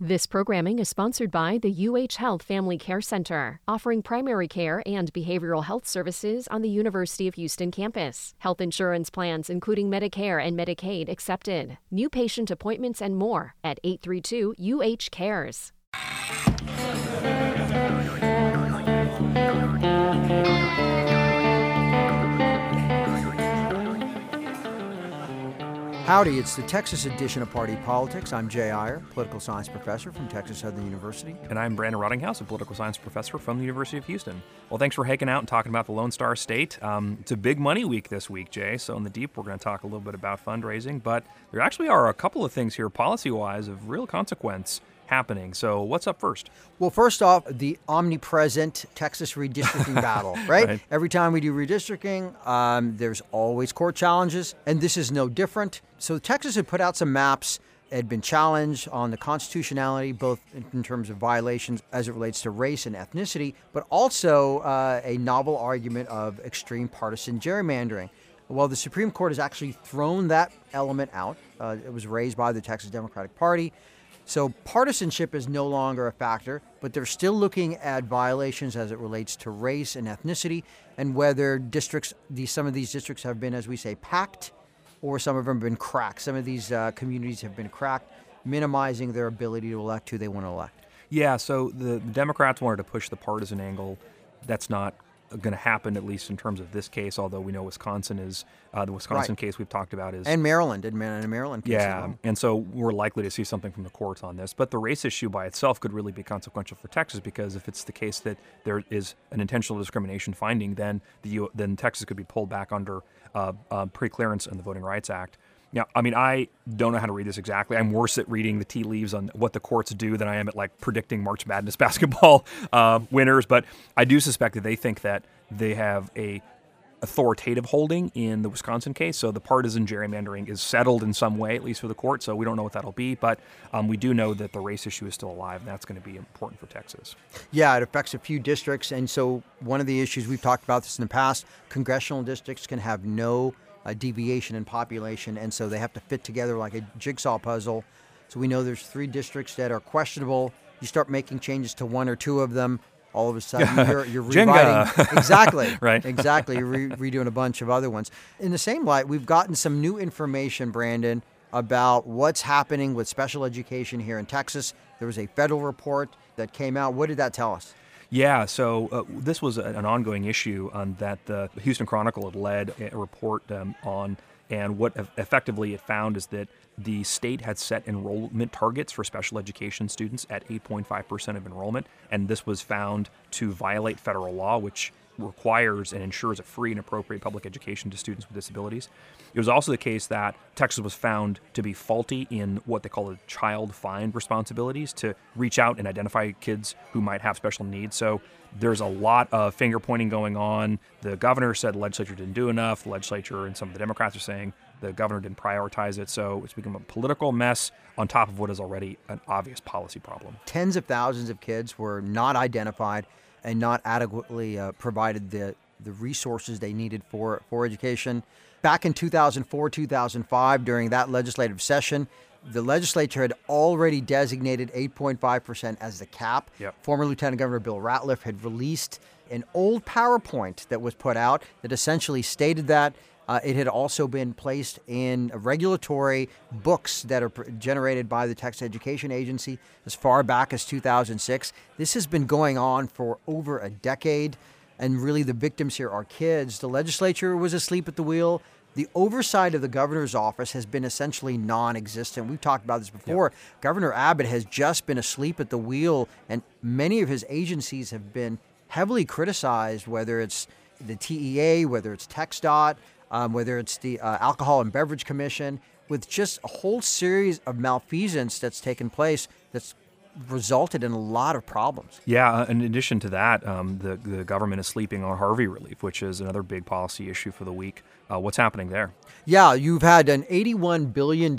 This programming is sponsored by the UH Health Family Care Center, offering primary care and behavioral health services on the University of Houston campus. Health insurance plans, including Medicare and Medicaid, accepted. New patient appointments and more at 832-UH-CARES. Howdy, it's the Texas edition of Party Politics. I'm Jay Iyer, political science professor from Texas Southern University. And I'm Brandon Rottinghouse, a political science professor from the University of Houston. Well, thanks for hanging out and talking about the Lone Star State. It's a big money week this week, Jay, so in the deep, we're going to talk a little bit about fundraising, but there actually are a couple of things here policy-wise of real consequence happening. So what's up first? Well, first off, the omnipresent Texas redistricting battle, right? Every time we do redistricting, there's always court challenges, and this is no different. So Texas had put out some maps that had been challenged on the constitutionality, both in terms of violations as it relates to race and ethnicity, but also a novel argument of extreme partisan gerrymandering. Well, the Supreme Court has actually thrown that element out. It was raised by the Texas Democratic Party. So partisanship is no longer a factor, but they're still looking at violations as it relates to race and ethnicity and whether districts, some of these districts have been, as we say, packed, or some of them have been cracked. Some of these communities have been cracked, minimizing their ability to elect who they want to elect. Yeah, so the Democrats wanted to push the partisan angle. That's not going to happen, at least in terms of this case, although we know Wisconsin is, the Wisconsin case we've talked about is... And Maryland, case as well. And so we're likely to see something from the courts on this. But the race issue by itself could really be consequential for Texas, because if it's the case that there is an intentional discrimination finding, then then Texas could be pulled back under preclearance in the Voting Rights Act. Now, I mean, I don't know how to read this exactly. I'm worse at reading the tea leaves on what the courts do than I am at, like, predicting March Madness basketball winners. But I do suspect that they think that they have a authoritative holding in the Wisconsin case. So the partisan gerrymandering is settled in some way, at least for the court. So we don't know what that'll be. But we do know that the race issue is still alive, and that's going to be important for Texas. Yeah, it affects a few districts. And so one of the issues, we've talked about this in the past, congressional districts can have no deviation in population, and so they have to fit together like a jigsaw puzzle. So we know there's three districts that are questionable. You start making changes to one or two of them, all of a sudden you're rewriting. Exactly. Right. Exactly. You're redoing a bunch of other ones. In the same light, we've gotten some new information, Brandon, about what's happening with special education here in Texas. There was a federal report that came out. What did that tell us? Yeah, so this was an ongoing issue that the Houston Chronicle had led a report on, and what effectively it found is that the state had set enrollment targets for special education students at 8.5% of enrollment, and this was found to violate federal law, which requires and ensures a free and appropriate public education to students with disabilities. It was also the case that Texas was found to be faulty in what they call the child find responsibilities to reach out and identify kids who might have special needs. So there's a lot of finger pointing going on. The governor said the legislature didn't do enough. The legislature and some of the Democrats are saying the governor didn't prioritize it. So it's become a political mess on top of what is already an obvious policy problem. Tens of thousands of kids were not identified and not adequately provided the resources they needed for education. Back in 2004, 2005, during that legislative session, the legislature had already designated 8.5% as the cap. Yep. Former Lieutenant Governor Bill Ratliff had released an old PowerPoint that was put out that essentially stated that. It had also been placed in regulatory books that are generated by the Texas Education Agency as far back as 2006. This has been going on for over a decade, and really the victims here are kids. The legislature was asleep at the wheel. The oversight of the governor's office has been essentially non-existent. We've talked about this before. Yep. Governor Abbott has just been asleep at the wheel, and many of his agencies have been heavily criticized, whether it's the TEA, whether it's TxDOT, whether it's the Alcohol and Beverage Commission, with just a whole series of malfeasance that's taken place that's resulted in a lot of problems. Yeah, in addition to that, the government is sleeping on Harvey Relief, which is another big policy issue for the week. What's happening there? Yeah, you've had an $81 billion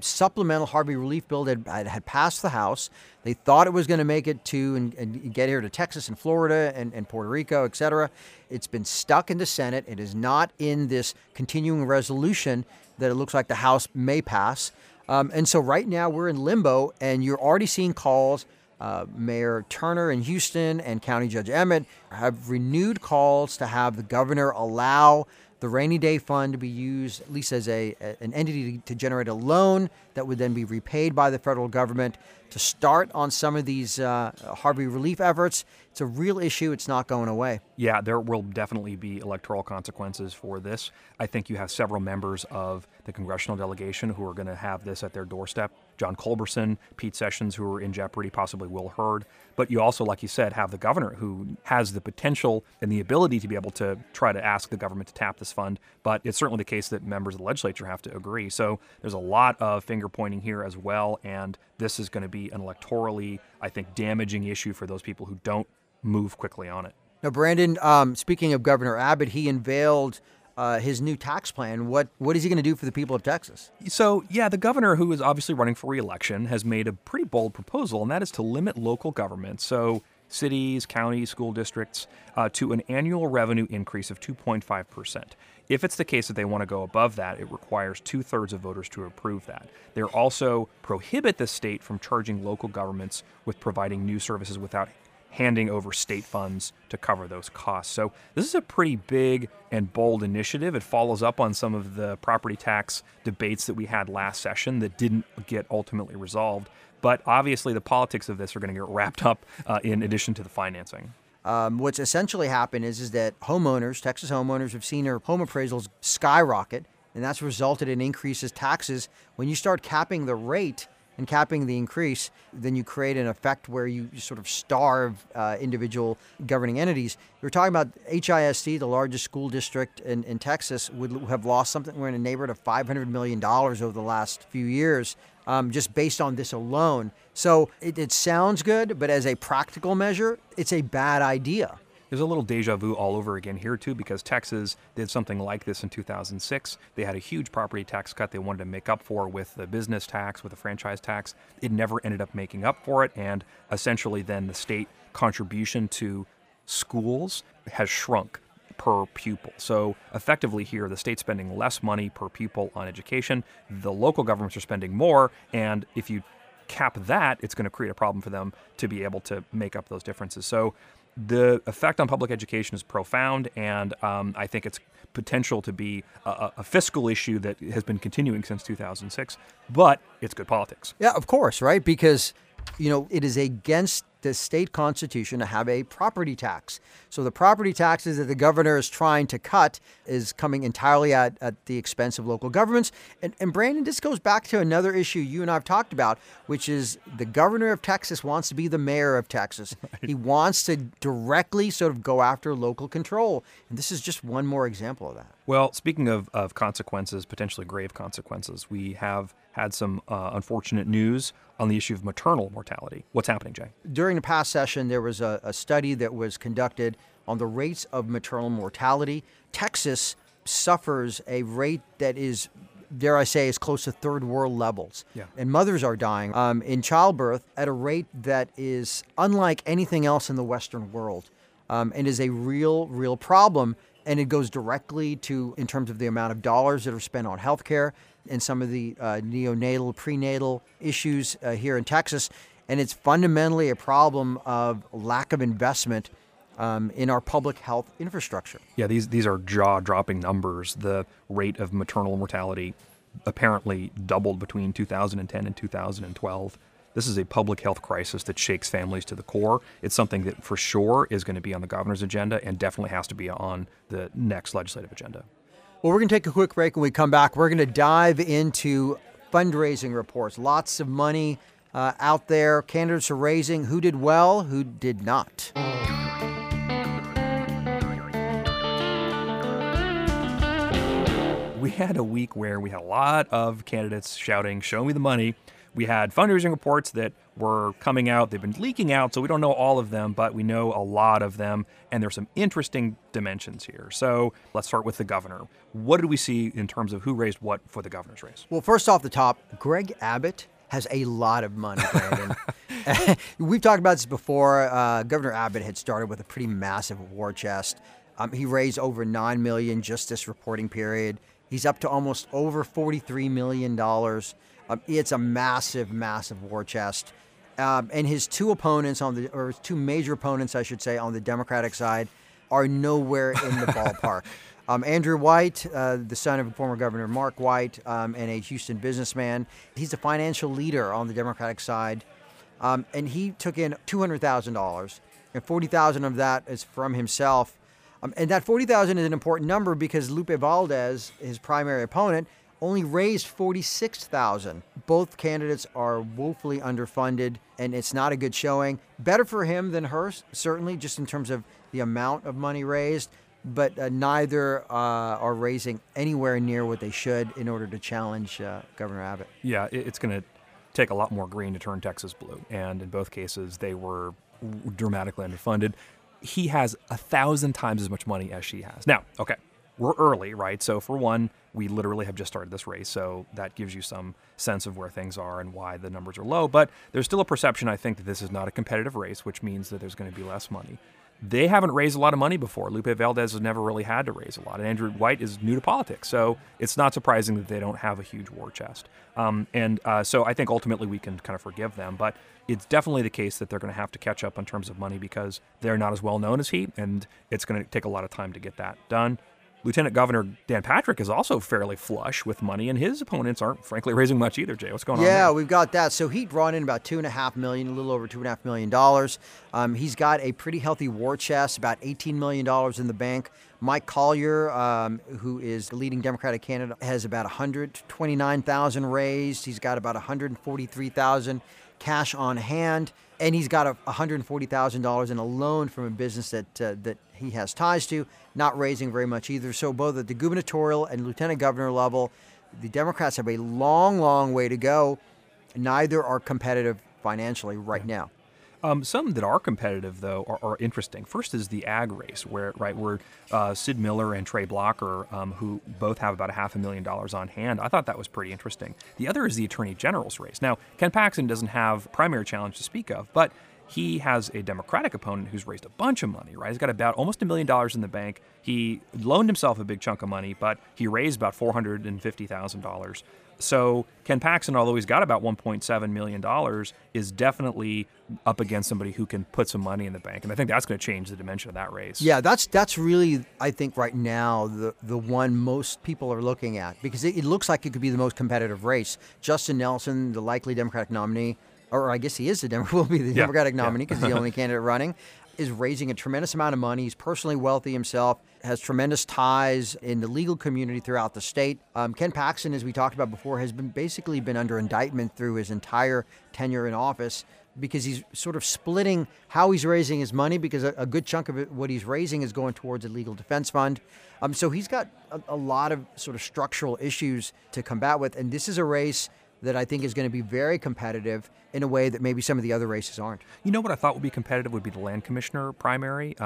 supplemental Harvey Relief bill that had passed the House. They thought it was going to make it to and get here to Texas and Florida and Puerto Rico, et cetera. It's been stuck in the Senate. It is not in this continuing resolution that it looks like the House may pass. And so right now we're in limbo, and you're already seeing calls. Mayor Turner in Houston and County Judge Emmett have renewed calls to have the governor allow the rainy day fund to be used at least as an entity to generate a loan that would then be repaid by the federal government to start on some of these Harvey relief efforts. It's a real issue. It's not going away. Yeah, there will definitely be electoral consequences for this. I think you have several members of the congressional delegation who are going to have this at their doorstep. John Culberson, Pete Sessions, who are in jeopardy, possibly Will Hurd. But you also, like you said, have the governor who has the potential and the ability to be able to try to ask the government to tap this fund. But it's certainly the case that members of the legislature have to agree. So there's a lot of finger pointing here as well. And this is going to be an electorally, I think, damaging issue for those people who don't move quickly on it. Now, Brandon, speaking of Governor Abbott, he unveiled his new tax plan. What is he going to do for the people of Texas? So, yeah, the governor, who is obviously running for re-election, has made a pretty bold proposal, and that is to limit local government, so cities, counties, school districts, to an annual revenue increase of 2.5%. If it's the case that they want to go above that, it requires 2/3 of voters to approve that. They're also prohibit the state from charging local governments with providing new services without handing over state funds to cover those costs. So this is a pretty big and bold initiative. It follows up on some of the property tax debates that we had last session that didn't get ultimately resolved. But obviously the politics of this are going to get wrapped up in addition to the financing. What's essentially happened is that homeowners, Texas homeowners, have seen their home appraisals skyrocket, and that's resulted in increases taxes. When you start capping the rate and capping the increase, then you create an effect where you sort of starve individual governing entities. We're talking about HISD, the largest school district in Texas, would have lost something. We're in a neighborhood of $500 million over the last few years, just based on this alone. So it sounds good, but as a practical measure, it's a bad idea. There's a little deja vu all over again here, too, because Texas did something like this in 2006. They had a huge property tax cut they wanted to make up for with the business tax, with the franchise tax. It never ended up making up for it. And essentially then the state contribution to schools has shrunk per pupil. So effectively here, the state's spending less money per pupil on education. The local governments are spending more. And if you cap that, it's going to create a problem for them to be able to make up those differences. So the effect on public education is profound, and I think it's potential to be a fiscal issue that has been continuing since 2006, but it's good politics. Yeah, of course, right? Because, you know, it is against the state constitution to have a property tax. So the property taxes that the governor is trying to cut is coming entirely at the expense of local governments. And Brandon, this goes back to another issue you and I have talked about, which is the governor of Texas wants to be the mayor of Texas. Right. He wants to directly sort of go after local control. And this is just one more example of that. Well, speaking of consequences, potentially grave consequences, we have had some unfortunate news on the issue of maternal mortality. What's happening, Jay? During the past session, there was a study that was conducted on the rates of maternal mortality. Texas suffers a rate that is, dare I say, is close to third world levels. Yeah. And mothers are dying in childbirth at a rate that is unlike anything else in the Western world, and is a real problem. And it goes directly to, in terms of the amount of dollars that are spent on healthcare and some of the neonatal, prenatal issues here in Texas. And it's fundamentally a problem of lack of investment in our public health infrastructure. Yeah, these are jaw-dropping numbers. The rate of maternal mortality apparently doubled between 2010 and 2012. This is a public health crisis that shakes families to the core. It's something that for sure is going to be on the governor's agenda and definitely has to be on the next legislative agenda. Well, we're going to take a quick break. When we come back, we're going to dive into fundraising reports. Lots of money out there. Candidates are raising. Who did well? Who did not? We had a week where we had a lot of candidates shouting, "Show me the money." We had fundraising reports that were coming out. They've been leaking out, so we don't know all of them, but we know a lot of them, and there's some interesting dimensions here. So let's start with the governor. What did we see in terms of who raised what for the governor's race? Well, first off the top, Greg Abbott has a lot of money, Brandon. We've talked about this before. Governor Abbott had started with a pretty massive war chest. He raised over $9 million just this reporting period. He's up to almost over $43 million. It's a massive, massive war chest. And his two opponents on the, or his two major opponents, I should say, on the Democratic side are nowhere in the ballpark. Andrew White, the son of former Governor Mark White and a Houston businessman, he's a financial leader on the Democratic side. And he took in $200,000, and $40,000 of that is from himself. And that $40,000 is an important number because Lupe Valdez, his primary opponent, only raised $46,000. Both candidates are woefully underfunded, and it's not a good showing. Better for him than her, certainly, just in terms of the amount of money raised, but neither are raising anywhere near what they should in order to challenge Governor Abbott. Yeah, it's going to take a lot more green to turn Texas blue, and in both cases, they were dramatically underfunded. He has 1,000 times as much money as she has. Now, okay, we're early, right? So for one, we literally have just started this race, so that gives you some sense of where things are and why the numbers are low. But there's still a perception, I think, that this is not a competitive race, which means that there's going to be less money. They haven't raised a lot of money before. Lupe Valdez has never really had to raise a lot. And Andrew White is new to politics, so it's not surprising that they don't have a huge war chest. So I think ultimately we can kind of forgive them. But it's definitely the case that they're going to have to catch up in terms of money because they're not as well known as he, and it's going to take a lot of time to get that done. Lieutenant Governor Dan Patrick is also fairly flush with money, and his opponents aren't, frankly, raising much either, Jay. What's going on? Yeah, we've got that. So he brought in about $2.5 million, a little over $2.5 million. He's got a pretty healthy war chest, about $18 million in the bank. Mike Collier, who is the leading Democratic candidate, has about $129,000 raised. He's got about $143,000 cash on hand, and he's got $140,000 in a loan from a business that he has ties to, not raising very much either. So both at the gubernatorial and lieutenant governor level, the Democrats have a long, long way to go. Neither are competitive financially right now. Some that are competitive, though, are interesting. First is the ag race, where Sid Miller and Trey Blocker, who both have about $500,000 on hand. I thought that was pretty interesting. The other is the attorney general's race. Now, Ken Paxton doesn't have primary challenge to speak of, but he has a Democratic opponent who's raised a bunch of money, right? He's got about almost $1 million in the bank. He loaned himself a big chunk of money, but he raised about $450,000. So Ken Paxton, although he's got about $1.7 million, is definitely up against somebody who can put some money in the bank. And I think that's going to change the dimension of that race. Yeah, that's really, I think, right now, the one most people are looking at, because it looks like it could be the most competitive race. Justin Nelson, the likely Democratic nominee, or I guess he is will be the Democratic nominee because he's the only candidate running, is raising a tremendous amount of money. He's personally wealthy himself, has tremendous ties in the legal community throughout the state. Ken Paxton, as we talked about before, has basically been under indictment through his entire tenure in office because he's sort of splitting how he's raising his money, because a good chunk of it, what he's raising is going towards a legal defense fund. So he's got a lot of sort of structural issues to combat with, and this is a race that I think is going to be very competitive in a way that maybe some of the other races aren't. You know what I thought would be competitive would be the land commissioner primary.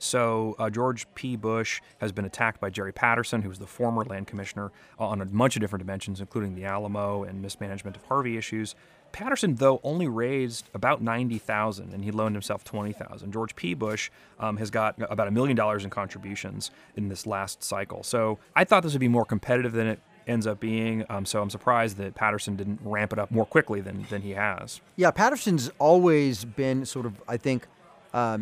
George P. Bush has been attacked by Jerry Patterson, who was the former land commissioner, on a bunch of different dimensions, including the Alamo and mismanagement of Harvey issues. Patterson, though, only raised about $90,000, and he loaned himself $20,000. George P. Bush has got about $1 million in contributions in this last cycle. So I thought this would be more competitive than it ends up being. So I'm surprised that Patterson didn't ramp it up more quickly than he has. Yeah, Patterson's always been sort of, I think,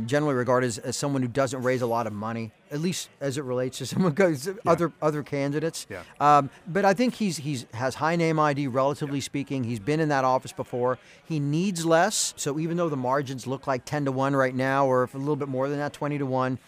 generally regarded as someone who doesn't raise a lot of money, at least as it relates to some of other candidates. Yeah. But I think he has high name ID, relatively speaking. He's been in that office before. He needs less. So even though the margins look like 10-1 right now, or if a little bit more than that, 20-1,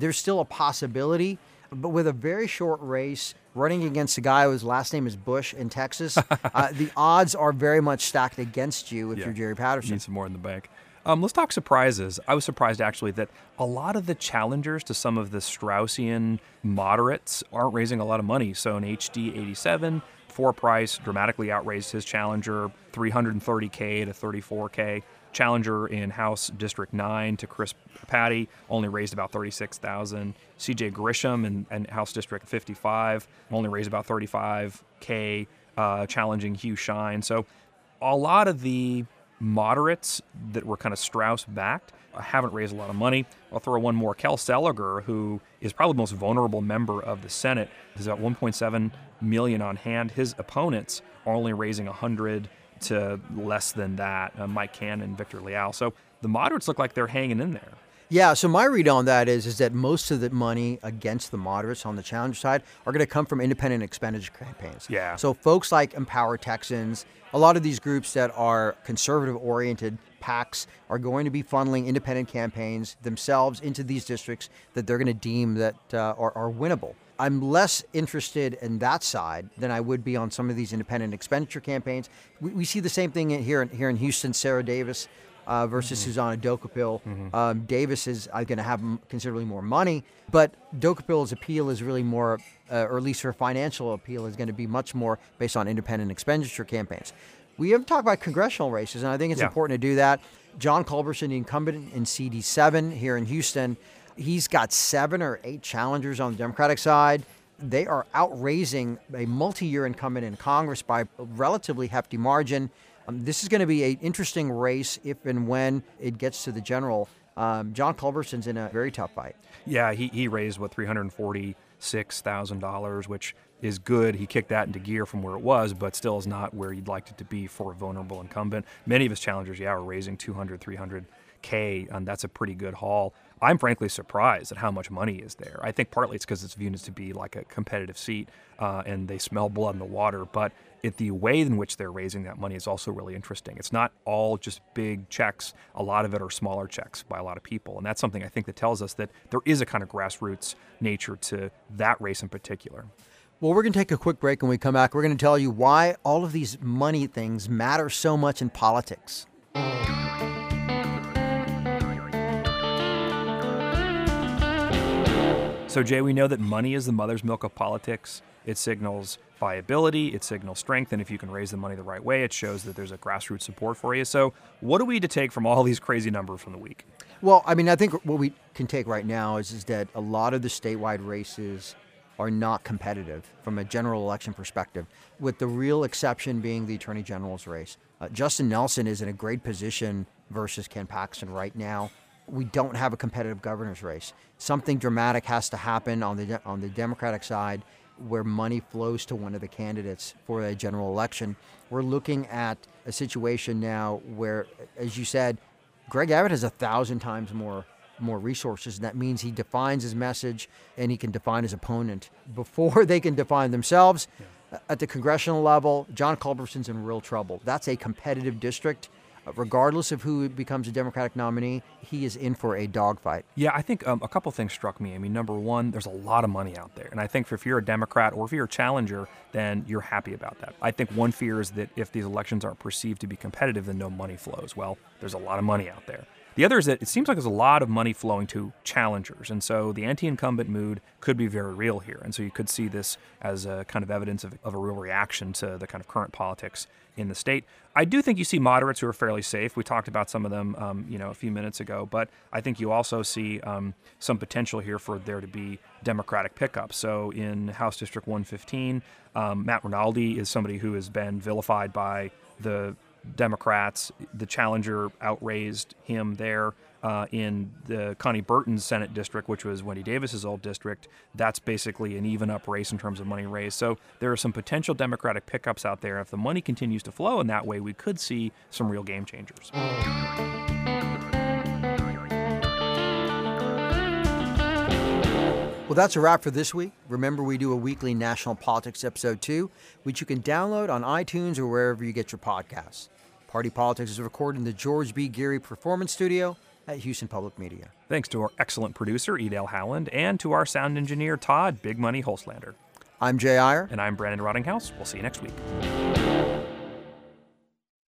there's still a possibility. But with a very short race, running against a guy whose last name is Bush in Texas, the odds are very much stacked against you if you're Jerry Patterson. Need some more in the bank. Let's talk surprises. I was surprised, actually, that a lot of the challengers to some of the Straussian moderates aren't raising a lot of money. So in HD 87, Four Price dramatically outraised his challenger, $330K to $34K. Challenger in House District 9 to Chris Patty only raised about $36,000. C.J. Grisham in House District 55 only raised about $35K, challenging Hugh Shine. So a lot of the moderates that were kind of Strauss-backed haven't raised a lot of money. I'll throw one more. Cal Seliger, who is probably the most vulnerable member of the Senate, has about $1.7 million on hand. His opponents are only raising $100 to less than that, Mike Cannon, Victor Leal. So the moderates look like they're hanging in there. Yeah, so my read on that is that most of the money against the moderates on the challenge side are going to come from independent expenditure campaigns. Yeah. So folks like Empower Texans, a lot of these groups that are conservative-oriented PACs are going to be funneling independent campaigns themselves into these districts that they're going to deem that are winnable. I'm less interested in that side than I would be on some of these independent expenditure campaigns. We see the same thing here in Houston. Sarah Davis versus Susana Dokopil. Davis is going to have considerably more money, but Dokopil's appeal is really more, or at least her financial appeal is going to be much more based on independent expenditure campaigns. We haven't talked about congressional races, and I think it's important to do that. John Culberson, the incumbent in CD7 here in Houston, he's got 7 or 8 challengers on the Democratic side. They are outraising a multi-year incumbent in Congress by a relatively hefty margin. This is going to be an interesting race if and when it gets to the general. John Culberson's in a very tough fight. Yeah, he raised, $346,000, which is good. He kicked that into gear from where it was, but still is not where you'd like it to be for a vulnerable incumbent. Many of his challengers, are raising $200,000-$300,000, and that's a pretty good haul. I'm frankly surprised at how much money is there. I think partly it's because it's viewed as to be like a competitive seat, and they smell blood in the water, but the way in which they're raising that money is also really interesting. It's not all just big checks. A lot of it are smaller checks by a lot of people. And that's something I think that tells us that there is a kind of grassroots nature to that race in particular. Well, we're going to take a quick break. When we come back, we're going to tell you why all of these money things matter so much in politics. So, Jay, we know that money is the mother's milk of politics. It signals viability, it signals strength, and if you can raise the money the right way, it shows that there's a grassroots support for you. So what are we to take from all these crazy numbers from the week? Well, I mean, I think what we can take right now is that a lot of the statewide races are not competitive from a general election perspective, with the real exception being the Attorney General's race. Justin Nelson is in a great position versus Ken Paxton right now. We don't have a competitive governor's race. Something dramatic has to happen on the Democratic side where money flows to one of the candidates for a general election. We're looking at a situation now where, as you said, Greg Abbott has 1,000 times more resources, and that means he defines his message and he can define his opponent before they can define themselves. Yeah. At the congressional level, John Culberson's in real trouble. That's a competitive district. Regardless of who becomes a Democratic nominee, he is in for a dogfight. Yeah, I think a couple things struck me. I mean, number one, there's a lot of money out there. And I think if you're a Democrat or if you're a challenger, then you're happy about that. I think one fear is that if these elections aren't perceived to be competitive, then no money flows. Well, there's a lot of money out there. The other is that it seems like there's a lot of money flowing to challengers. And so the anti-incumbent mood could be very real here. And so you could see this as a kind of evidence of a real reaction to the kind of current politics in the state. I do think you see moderates who are fairly safe. We talked about some of them, a few minutes ago. But I think you also see some potential here for there to be Democratic pickup. So in House District 115, Matt Rinaldi is somebody who has been vilified by the Democrats. The challenger outraised him there. In the Connie Burton's Senate district, which was Wendy Davis's old district, that's basically an even-up race in terms of money raised. So there are some potential Democratic pickups out there. If the money continues to flow in that way, we could see some real game changers. Well, that's a wrap for this week. Remember, we do a weekly National Politics Episode 2, which you can download on iTunes or wherever you get your podcasts. Party Politics is recorded in the George B. Geary Performance Studio at Houston Public Media. Thanks to our excellent producer, Edel Howland, and to our sound engineer, Todd Big Money Holslander. I'm Jay Iyer. And I'm Brandon Rottinghouse. We'll see you next week.